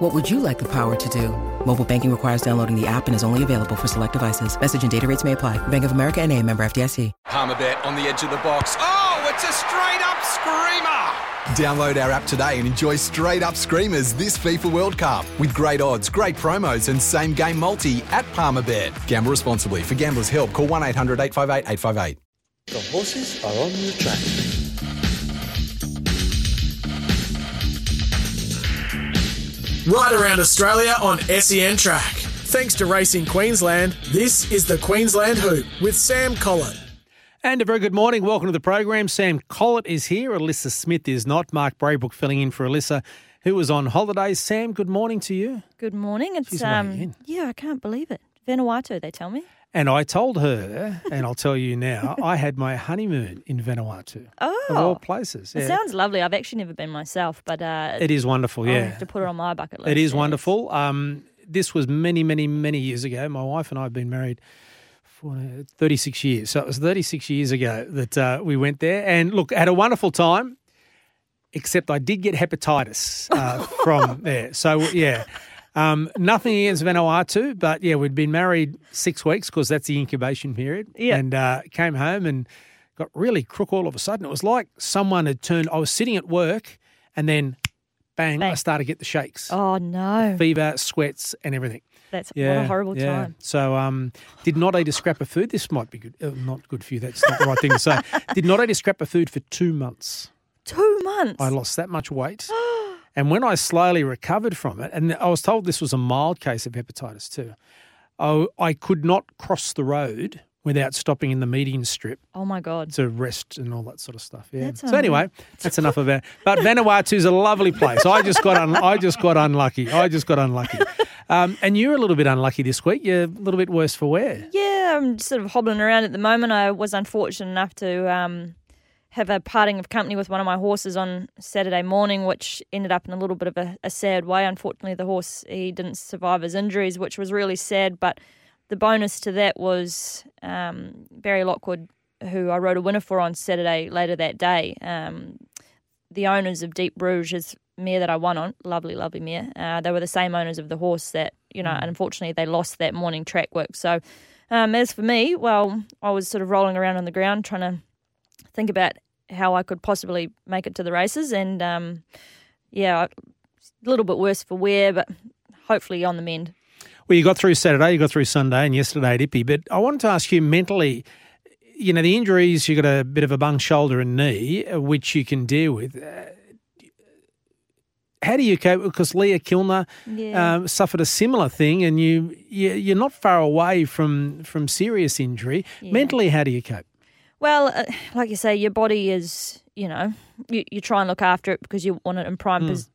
What would you like the power to do? Mobile banking requires downloading the app and is only available for select devices. Message and data rates may apply. Bank of America NA, member FDIC. Palmerbet on the edge of the box. Oh, it's a straight-up screamer! Download our app today and enjoy straight-up screamers this FIFA World Cup with great odds, great promos and same-game multi at Palmerbet. Gamble responsibly. For Gambler's Help, call 1-800-858-858. The horses are on the track. Right around Australia on SEN Track. Thanks to Racing Queensland, this is the Queensland Hoop with Sam Collett. And a very good morning. Welcome to the program. Sam Collett is here. Alyssa Smith is not. Mark Braybrook filling in for Alyssa, who was on holidays. Sam, good morning to you. Good morning. It's yeah, I can't believe it. Vanuatu, they tell me. And I told her, and I'll tell you now, I had my honeymoon in Vanuatu. Oh. Of all places. Yeah. It sounds lovely. I've actually never been myself, but... it is wonderful, yeah. I have to put it on my bucket list. It is wonderful. This was many years ago. My wife and I have been married for 36 years. So it was 36 years ago that we went there. And look, had a wonderful time, except I did get hepatitis from there. So, yeah. Nothing against Vanuatu, but yeah, we'd been married 6 weeks because that's the incubation period. Yeah. And came home and got really crook all of a sudden. It was like someone had turned, I was sitting at work and then bang. I started to get the shakes. Oh no. Fever, sweats and everything. That's what a horrible time. So did not eat a scrap of food. This might be good. Not good for you. That's not the right thing to say. Did not eat a scrap of food for 2 months. 2 months? I lost that much weight. And when I slowly recovered from it, and I was told this was a mild case of hepatitis too, I could not cross the road without stopping in the median strip. Oh, my God. To rest and all that sort of stuff. Yeah. So anyway, that's enough of that. But Vanuatu's a lovely place. I just got unlucky. And you're a little bit unlucky this week. You're a little bit worse for wear. Yeah, I'm sort of hobbling around at the moment. I was unfortunate enough to... have a parting of company with one of my horses on Saturday morning, which ended up in a little bit of a sad way. Unfortunately, the horse, he didn't survive his injuries, which was really sad. But the bonus to that was Barry Lockwood, who I rode a winner for on Saturday later that day. The owners of Deep Rouge, his mare that I won on, lovely mare. They were the same owners of the horse that, unfortunately they lost that morning track work. So as for me, well, I was sort of rolling around on the ground trying to think about how I could possibly make it to the races and, a little bit worse for wear, but hopefully on the mend. Well, you got through Saturday, you got through Sunday and yesterday at Ippie, but I wanted to ask you mentally, the injuries, you got a bit of a bung shoulder and knee, which you can deal with. How do you cope? Because Leah Kilner suffered a similar thing and you're not far away from serious injury. Yeah. Mentally, how do you cope? Well, like you say, your body is, you try and look after it because you want it in prime, as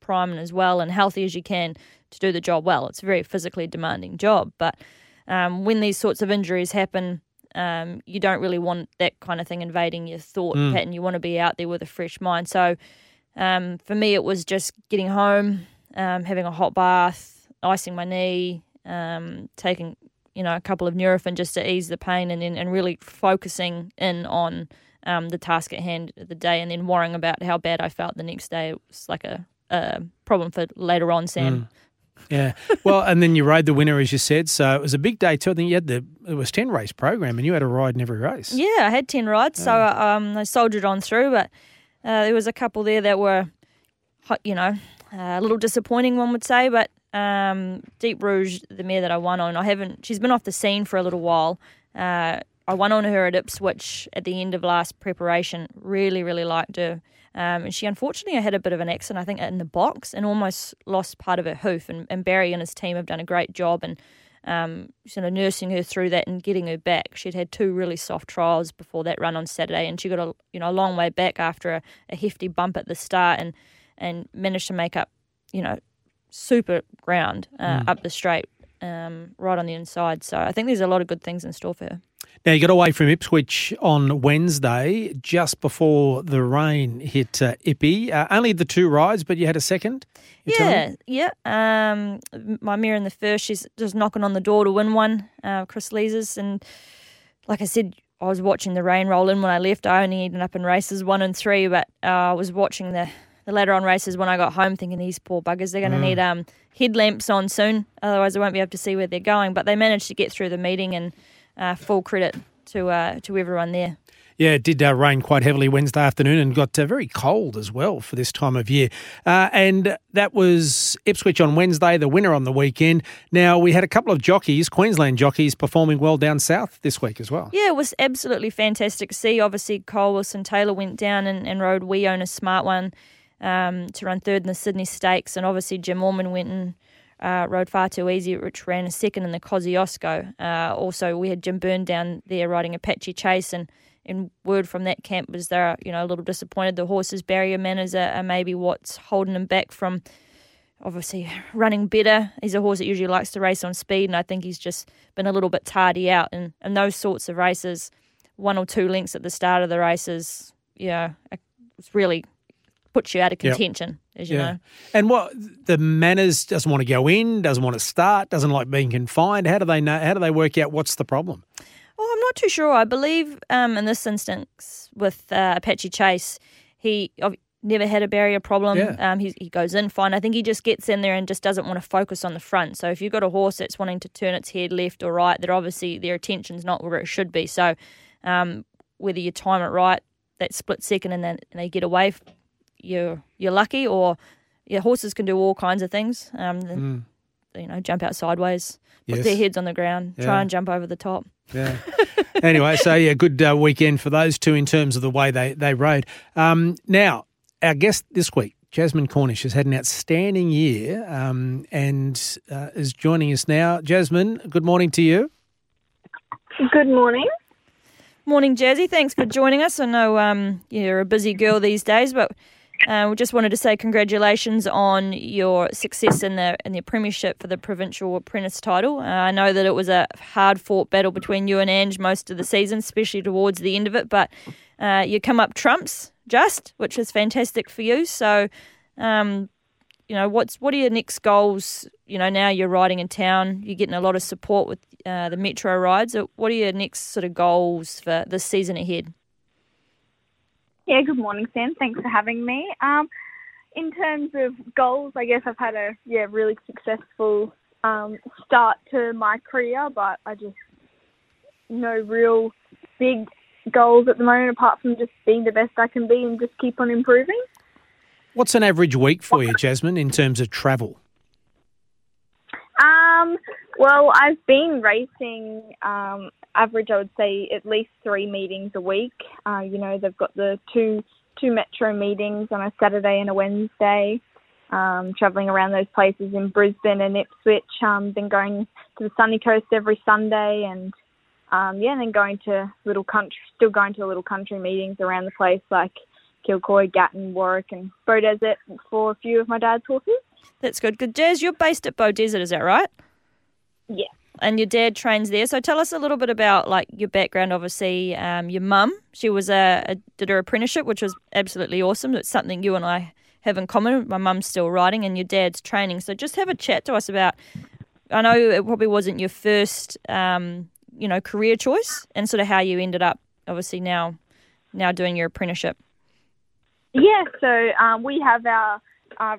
prime and as well and healthy as you can to do the job well. It's a very physically demanding job. But when these sorts of injuries happen, you don't really want that kind of thing invading your thought pattern. You want to be out there with a fresh mind. So for me, it was just getting home, having a hot bath, icing my knee, taking a couple of Nurofen just to ease the pain and really focusing in on the task at hand of the day and then worrying about how bad I felt the next day. It was like a problem for later on, Sam. Yeah. Well, and then you rode the winner, as you said. So it was a big day too. I think it was 10 race program and you had a ride in every race. Yeah, I had 10 rides. Oh. So I soldiered on through, but there was a couple there that were, a little disappointing, one would say, but Deep Rouge, the mare that I won on, she's been off the scene for a little while. I won on her at Ipswich at the end of last preparation. Really, really liked her. And she unfortunately had a bit of an accident, I think, in the box and almost lost part of her hoof. And Barry and his team have done a great job in sort of nursing her through that and getting her back. She'd had two really soft trials before that run on Saturday and she got a long way back after a hefty bump at the start and managed to make up, super ground up the straight right on the inside. So I think there's a lot of good things in store for her. Now, you got away from Ipswich on Wednesday just before the rain hit Ippie. Only the two rides, but you had a second? Yeah. My mirror in the first, she's just knocking on the door to win one, Chris Lees's. And like I said, I was watching the rain roll in when I left. I only ended up in races 1 and 3, but I was watching the later on races when I got home thinking, these poor buggers, they're going to need headlamps on soon, otherwise they won't be able to see where they're going. But they managed to get through the meeting, and full credit to everyone there. Yeah, it did rain quite heavily Wednesday afternoon and got very cold as well for this time of year. And that was Ipswich on Wednesday, the winner on the weekend. Now, we had a couple of jockeys, Queensland jockeys, performing well down south this week as well. Yeah, it was absolutely fantastic to see. Obviously, Cole Wilson Taylor went down and rode We Own a Smart One to run third in the Sydney Stakes. And obviously, Jim Orman went and rode Far Too Easy, which ran a second in the Kosciuszko. Also, we had Jim Byrne down there riding Apache Chase, and word from that camp was they're, you know, a little disappointed. The horse's barrier manners are maybe what's holding him back from obviously running better. He's a horse that usually likes to race on speed, and I think he's just been a little bit tardy out. And those sorts of races, 1 or 2 lengths at the start of the races, you know, it's really puts you out of contention, as you know. And what the manners, doesn't want to go in, doesn't want to start, doesn't like being confined. How do they know? How do they work out what's the problem? Well, I'm not too sure. I believe in this instance with Apache Chase, he never had a barrier problem. Yeah. He goes in fine. I think he just gets in there and just doesn't want to focus on the front. So if you've got a horse that's wanting to turn its head left or right, they're obviously their attention's not where it should be. So whether you time it right, that split second, and then they get away, you're lucky. Or yeah, horses can do all kinds of things. You know, jump out sideways, put their heads on the ground, try and jump over the top. Yeah. Anyway, so yeah, good weekend for those two in terms of the way they rode. Now, our guest this week, Jasmine Cornish, has had an outstanding year and is joining us now. Jasmine, good morning to you. Good morning. Morning, Jazzy. Thanks for joining us. I know you're a busy girl these days, but we just wanted to say congratulations on your success in the premiership for the provincial apprentice title. I know that it was a hard-fought battle between you and Ange most of the season, especially towards the end of it, but you come up trumps, which is fantastic for you. So, you know, what are your next goals? You know, now you're riding in town, you're getting a lot of support with the metro rides. What are your next sort of goals for this season ahead? Yeah, good morning, Sam. Thanks for having me. In terms of goals, I guess I've had a really successful start to my career, but I just no real big goals at the moment apart from just being the best I can be and just keep on improving. What's an average week for you, Jasmine, in terms of travel? Well, I've been racing average, I would say, at least 3 meetings a week. You know, they've got the two metro meetings on a Saturday and a Wednesday, travelling around those places in Brisbane and Ipswich, then going to the sunny coast every Sunday, and and then going to little country meetings around the place like Kilcoy, Gatton, Warwick and Beaudesert for a few of my dad's horses. That's good. Good. Jazz, you're based at Beaudesert, is that right? Yeah. And your dad trains there. So tell us a little bit about, like, your background. Obviously, your mum, she was did her apprenticeship, which was absolutely awesome. It's something you and I have in common. My mum's still riding and your dad's training. So just have a chat to us about, I know it probably wasn't your first, you know, career choice, and sort of how you ended up, obviously, now doing your apprenticeship. Yeah, so we have our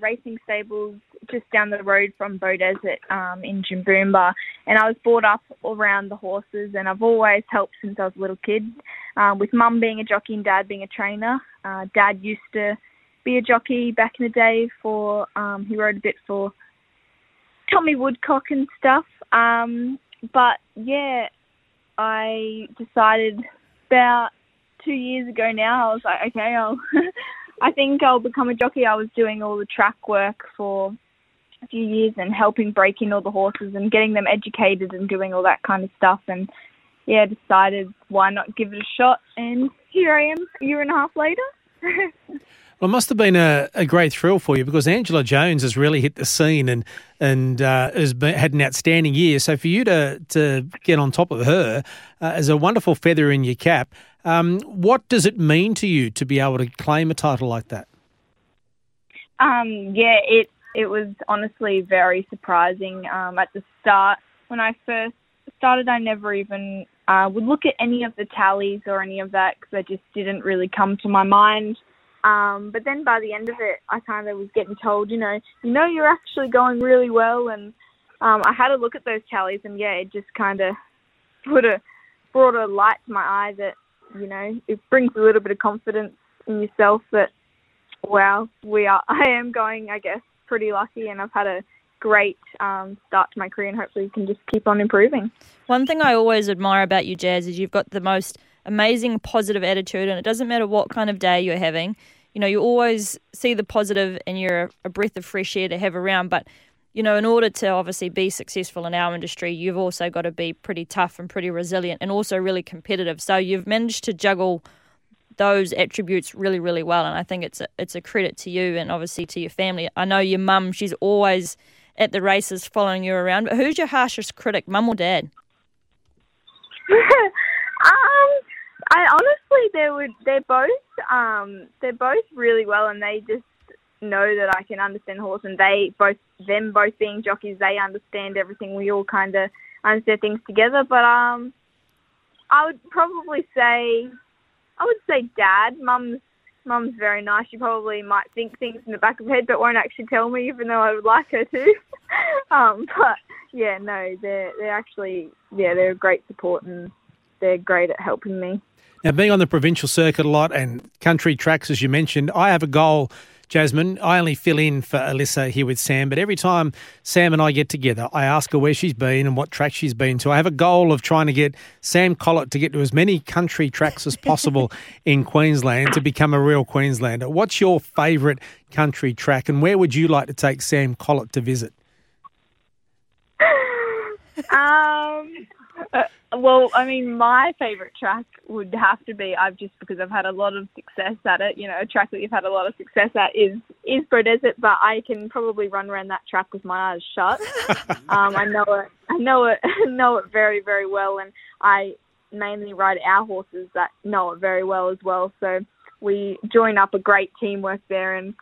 racing stables just down the road from Beaudesert in Jimboomba, and I was brought up around the horses, and I've always helped since I was a little kid, with mum being a jockey and dad being a trainer. Dad used to be a jockey back in the day for he rode a bit for Tommy Woodcock and stuff, but yeah, I decided about 2 years ago now, I was like, okay, I think I'll become a jockey. I was doing all the track work for a few years and helping break in all the horses and getting them educated and doing all that kind of stuff. And yeah, decided why not give it a shot. And here I am a year and a half later. Well, it must have been a great thrill for you because Angela Jones has really hit the scene and has been, had an outstanding year. So for you to get on top of her is a wonderful feather in your cap. What does it mean to you to be able to claim a title like that? It was honestly very surprising. At the start, when I first started, I never even would look at any of the tallies or any of that because I just didn't really come to my mind. But then by the end of it, I kind of was getting told, you know, you're actually going really well. And I had a look at those tallies and, it just kind of brought a light to my eye that, it brings a little bit of confidence in yourself that, wow, I am going, I guess, pretty lucky, and I've had a great start to my career, and hopefully you can just keep on improving. One thing I always admire about you, Jazz, is you've got the most amazing positive attitude, and it doesn't matter what kind of day you're having. You always see the positive, and you're a breath of fresh air to have around. But, in order to obviously be successful in our industry, you've also got to be pretty tough and pretty resilient and also really competitive. So you've managed to juggle those attributes really, really well, and I think it's a credit to you and obviously to your family. I know your mum, she's always at the races following you around, but who's your harshest critic, mum or dad? I honestly, they're both really well, and they just know that I can understand horse, and them both being jockeys, they understand everything. We all kind of understand things together, but I would probably say Dad. Mum's very nice. She probably might think things in the back of her head but won't actually tell me, even though I would like her to. But, they're actually, they're a great support and they're great at helping me. Now, being on the provincial circuit a lot and country tracks, as you mentioned, I have a goal, Jasmine. I only fill in for Alyssa here with Sam, but every time Sam and I get together, I ask her where she's been and what track she's been to. I have a goal of trying to get Sam Collett to get to as many country tracks as possible in Queensland to become a real Queenslander. What's your favourite country track, and where would you like to take Sam Collett to visit? My favourite track would have to be, because I've had a lot of success at it, a track that you've had a lot of success at is Beaudesert, but I can probably run around that track with my eyes shut. I know it very, very well, and I mainly ride our horses that know it very well as well, so we join up a great teamwork there, and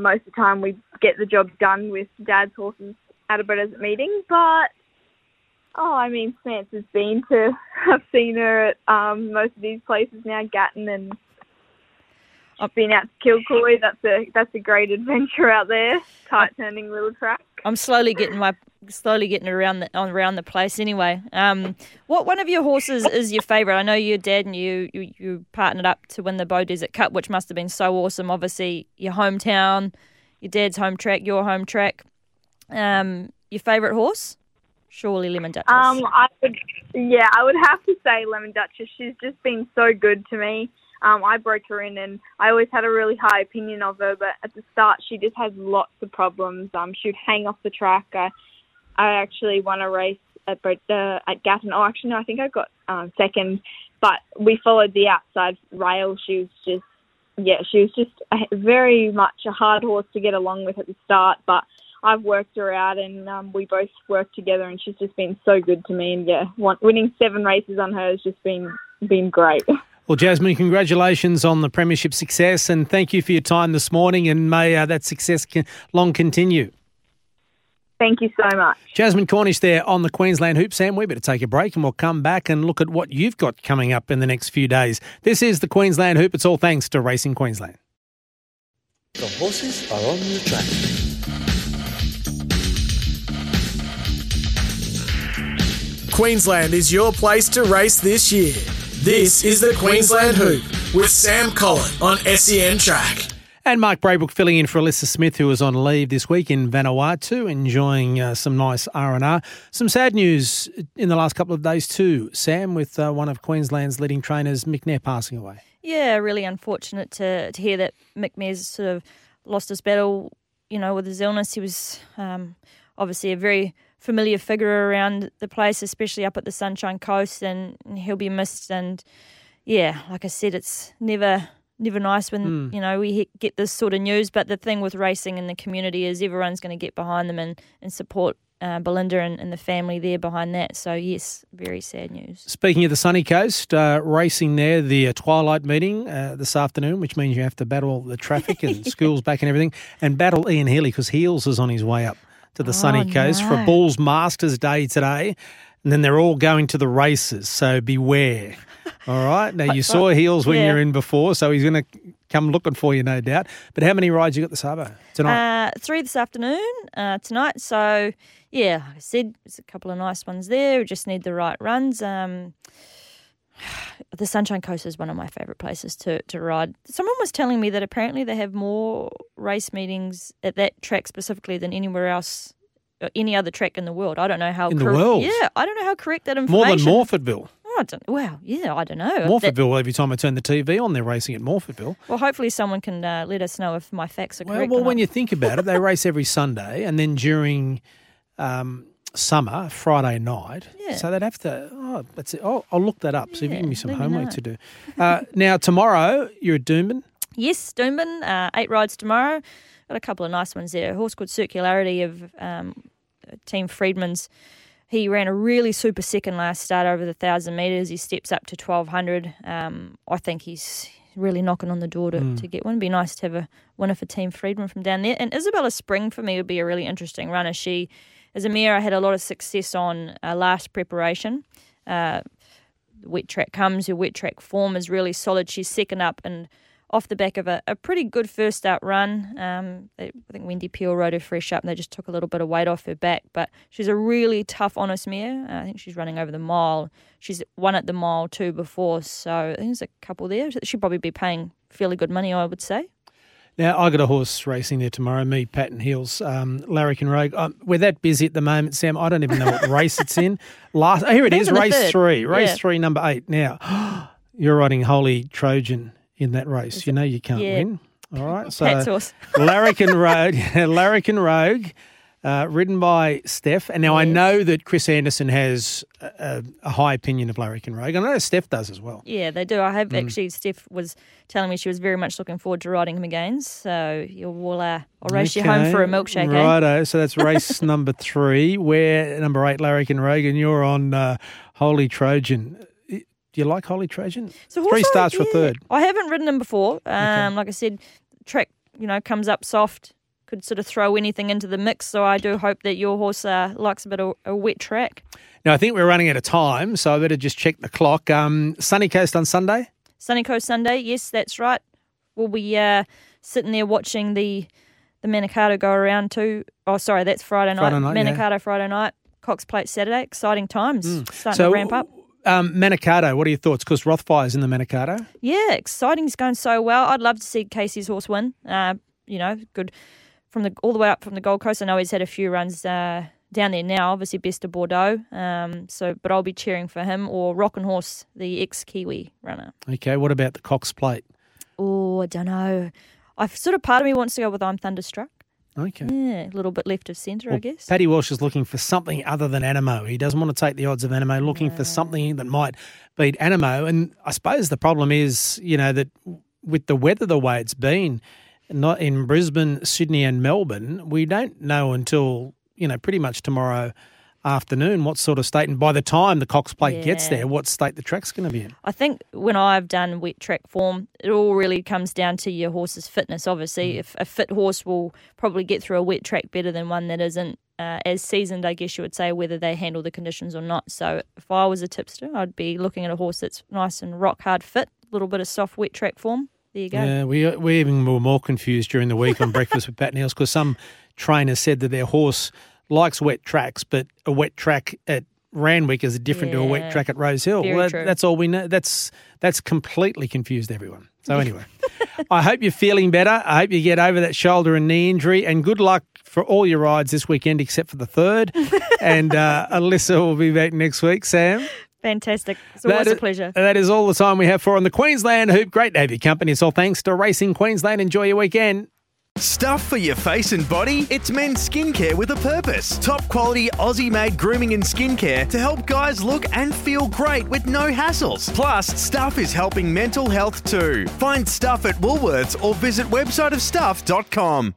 most of the time we get the job done with Dad's horses at a Beaudesert meeting, but... Smance has been to... I've seen her at most of these places now, Gatton, and I've been out to Kilcoy. That's a great adventure out there. Tight-turning little track. I'm slowly getting around the place anyway. What one of your horses is your favourite? I know your dad and you partnered up to win the Beaudesert Cup, which must have been so awesome. Obviously, your hometown, your dad's home track, your home track. Your favourite horse? Surely Lemon Duchess. I would have to say Lemon Duchess. She's just been so good to me. I broke her in, and I always had a really high opinion of her, but at the start she just had lots of problems. She would hang off the track. I actually won a race at Gatton. Oh, actually, no, I think I got second, but we followed the outside rail. She was just very much a hard horse to get along with at the start, but I've worked her out, and we both work together, and she's just been so good to me. And winning 7 races on her has just been great. Well, Jasmine, congratulations on the premiership success, and thank you for your time this morning, and may that success long continue. Thank you so much. Jasmine Cornish there on the Queensland Hoop. Sam, we better take a break and we'll come back and look at what you've got coming up in the next few days. This is the Queensland Hoop. It's all thanks to Racing Queensland. The horses are on the track. Queensland is your place to race this year. This is the Queensland Hoop with Sam Collett on SEN Track. And Mark Braybrook filling in for Alyssa Smith, who was on leave this week in Vanuatu, enjoying some nice R&R. Some sad news in the last couple of days too, Sam, with one of Queensland's leading trainers, McNair, passing away. Yeah, really unfortunate to hear that McNair's sort of lost his battle, with his illness. He was obviously a very... familiar figure around the place, especially up at the Sunshine Coast, and he'll be missed. And yeah, like I said, it's never never nice when, you know, we get this sort of news. But the thing with racing in the community is everyone's going to get behind them and support Belinda and the family there behind that. So, yes, very sad news. Speaking of the sunny coast, racing there, the twilight meeting this afternoon, which means you have to battle the traffic and schools back and everything, and battle Ian Healy because Heels is on his way up to the sunny coast for Bulls Masters Day today. And then they're all going to the races, so beware. All right? Now, you saw Heels when you were in before, so he's going to come looking for you, no doubt. But how many rides you got this Arvo tonight? 3 this afternoon, tonight. So, yeah, like I said, there's a couple of nice ones there. We just need the right runs. The Sunshine Coast is one of my favourite places to ride. Someone was telling me that apparently they have more race meetings at that track specifically than anywhere else. Any other track in the world. I don't know how the world? Yeah, I don't know how correct that information. More than Morfordville. Oh, I don't, wow, yeah, I don't know. Morfordville, every time I turn the TV on, they're racing at Morfordville. Well, hopefully someone can let us know if my facts are correct. Well, when you think about it, they race every Sunday and then during summer, Friday night. Yeah. So they'd have to, I'll look that up, so if you give me some homework to do. Now, tomorrow, you're at Doombin? Yes, Doombin, 8 rides tomorrow. Got a couple of nice ones there. A horse called Circularity of Team Freedman's. He ran a really super second last start over the 1,000 metres. He steps up to 1,200. I think he's really knocking on the door to get one. It'd be nice to have a winner for Team Freedman from down there. And Isabella Spring for me would be a really interesting runner. She, as a mare, I had a lot of success on last preparation. The wet track comes. Her wet track form is really solid. She's second up and off the back of a pretty good first start run. I think Wendy Peel rode her fresh up and they just took a little bit of weight off her back. But she's a really tough, honest mare. I think she's running over the mile. She's won at the mile too before. So I think there's a couple there. She'd probably be paying fairly good money, I would say. Now, I got a horse racing there tomorrow, me, Pat and Heels, Larrikin Rogue. We're that busy at the moment, Sam. I don't even know what race it's in. Here it is, race 3. Race 3, number 8. Now, you're riding Holy Trojan in that race. Is you know you can't win. All right. So Larrikin Rogue, ridden by Steph. And now I know that Chris Anderson has a high opinion of Larrikin Rogue. I know Steph does as well. Yeah, they do. I have actually, Steph was telling me she was very much looking forward to riding him again. So I'll race you home for a milkshake. Righto. So that's race number 3. We're number 8, Larrikin Rogue, and you're on Holy Trojan. Do you like Holy Trojan? So 3 starts for 3rd. I haven't ridden him before. Like I said, track, comes up soft, could sort of throw anything into the mix. So I do hope that your horse likes a bit of a wet track. Now, I think we're running out of time, so I better just check the clock. Sunny Coast on Sunday? Sunny Coast Sunday, yes, that's right. We'll be sitting there watching the Manicato go around too. Oh, sorry, that's Friday night. Manicato Friday night, Cox Plate Saturday. Exciting times. Starting to ramp up. Manicato, what are your thoughts? Because Rothfire's in the Manicato. Yeah, exciting. He's going so well. I'd love to see Casey's horse win. Good from all the way up from the Gold Coast. I know he's had a few runs down there now, obviously best of Bordeaux. But I'll be cheering for him or Rockin' Horse, the ex-Kiwi runner. Okay, what about the Cox Plate? Oh, I don't know. Part of me wants to go with I'm Thunderstruck. Okay. Yeah, a little bit left of centre, I guess. Paddy Walsh is looking for something other than Animo. He doesn't want to take the odds of Animo, looking for something that might beat Animo. And I suppose the problem is, that with the weather the way it's been, not in Brisbane, Sydney and Melbourne, we don't know until, pretty much tomorrow afternoon what sort of state. And by the time the Cox Plate gets there, what state the track's going to be in. I think when I've done wet track form, it all really comes down to your horse's fitness, obviously. If a fit horse will probably get through a wet track better than one that isn't as seasoned, I guess you would say, whether they handle the conditions or not. So if I was a tipster, I'd be looking at a horse that's nice and rock hard fit, a little bit of soft wet track form. There you go. Yeah, we even were more confused during the week on Breakfast with Pat Neils because some trainers said that their horse likes wet tracks, but a wet track at Randwick is different to a wet track at Rose Hill. Well, that's all we know. That's completely confused everyone. So anyway, I hope you're feeling better. I hope you get over that shoulder and knee injury, and good luck for all your rides this weekend except for the 3rd. And Alyssa will be back next week. Sam? Fantastic. It's always a pleasure. That is all the time we have for on the Queensland Hoop. Great to have your company. It's all thanks to Racing Queensland. Enjoy your weekend. Stuff for your face and body? It's men's skincare with a purpose. Top quality Aussie-made grooming and skincare to help guys look and feel great with no hassles. Plus, Stuff is helping mental health too. Find Stuff at Woolworths or visit websiteofstuff.com.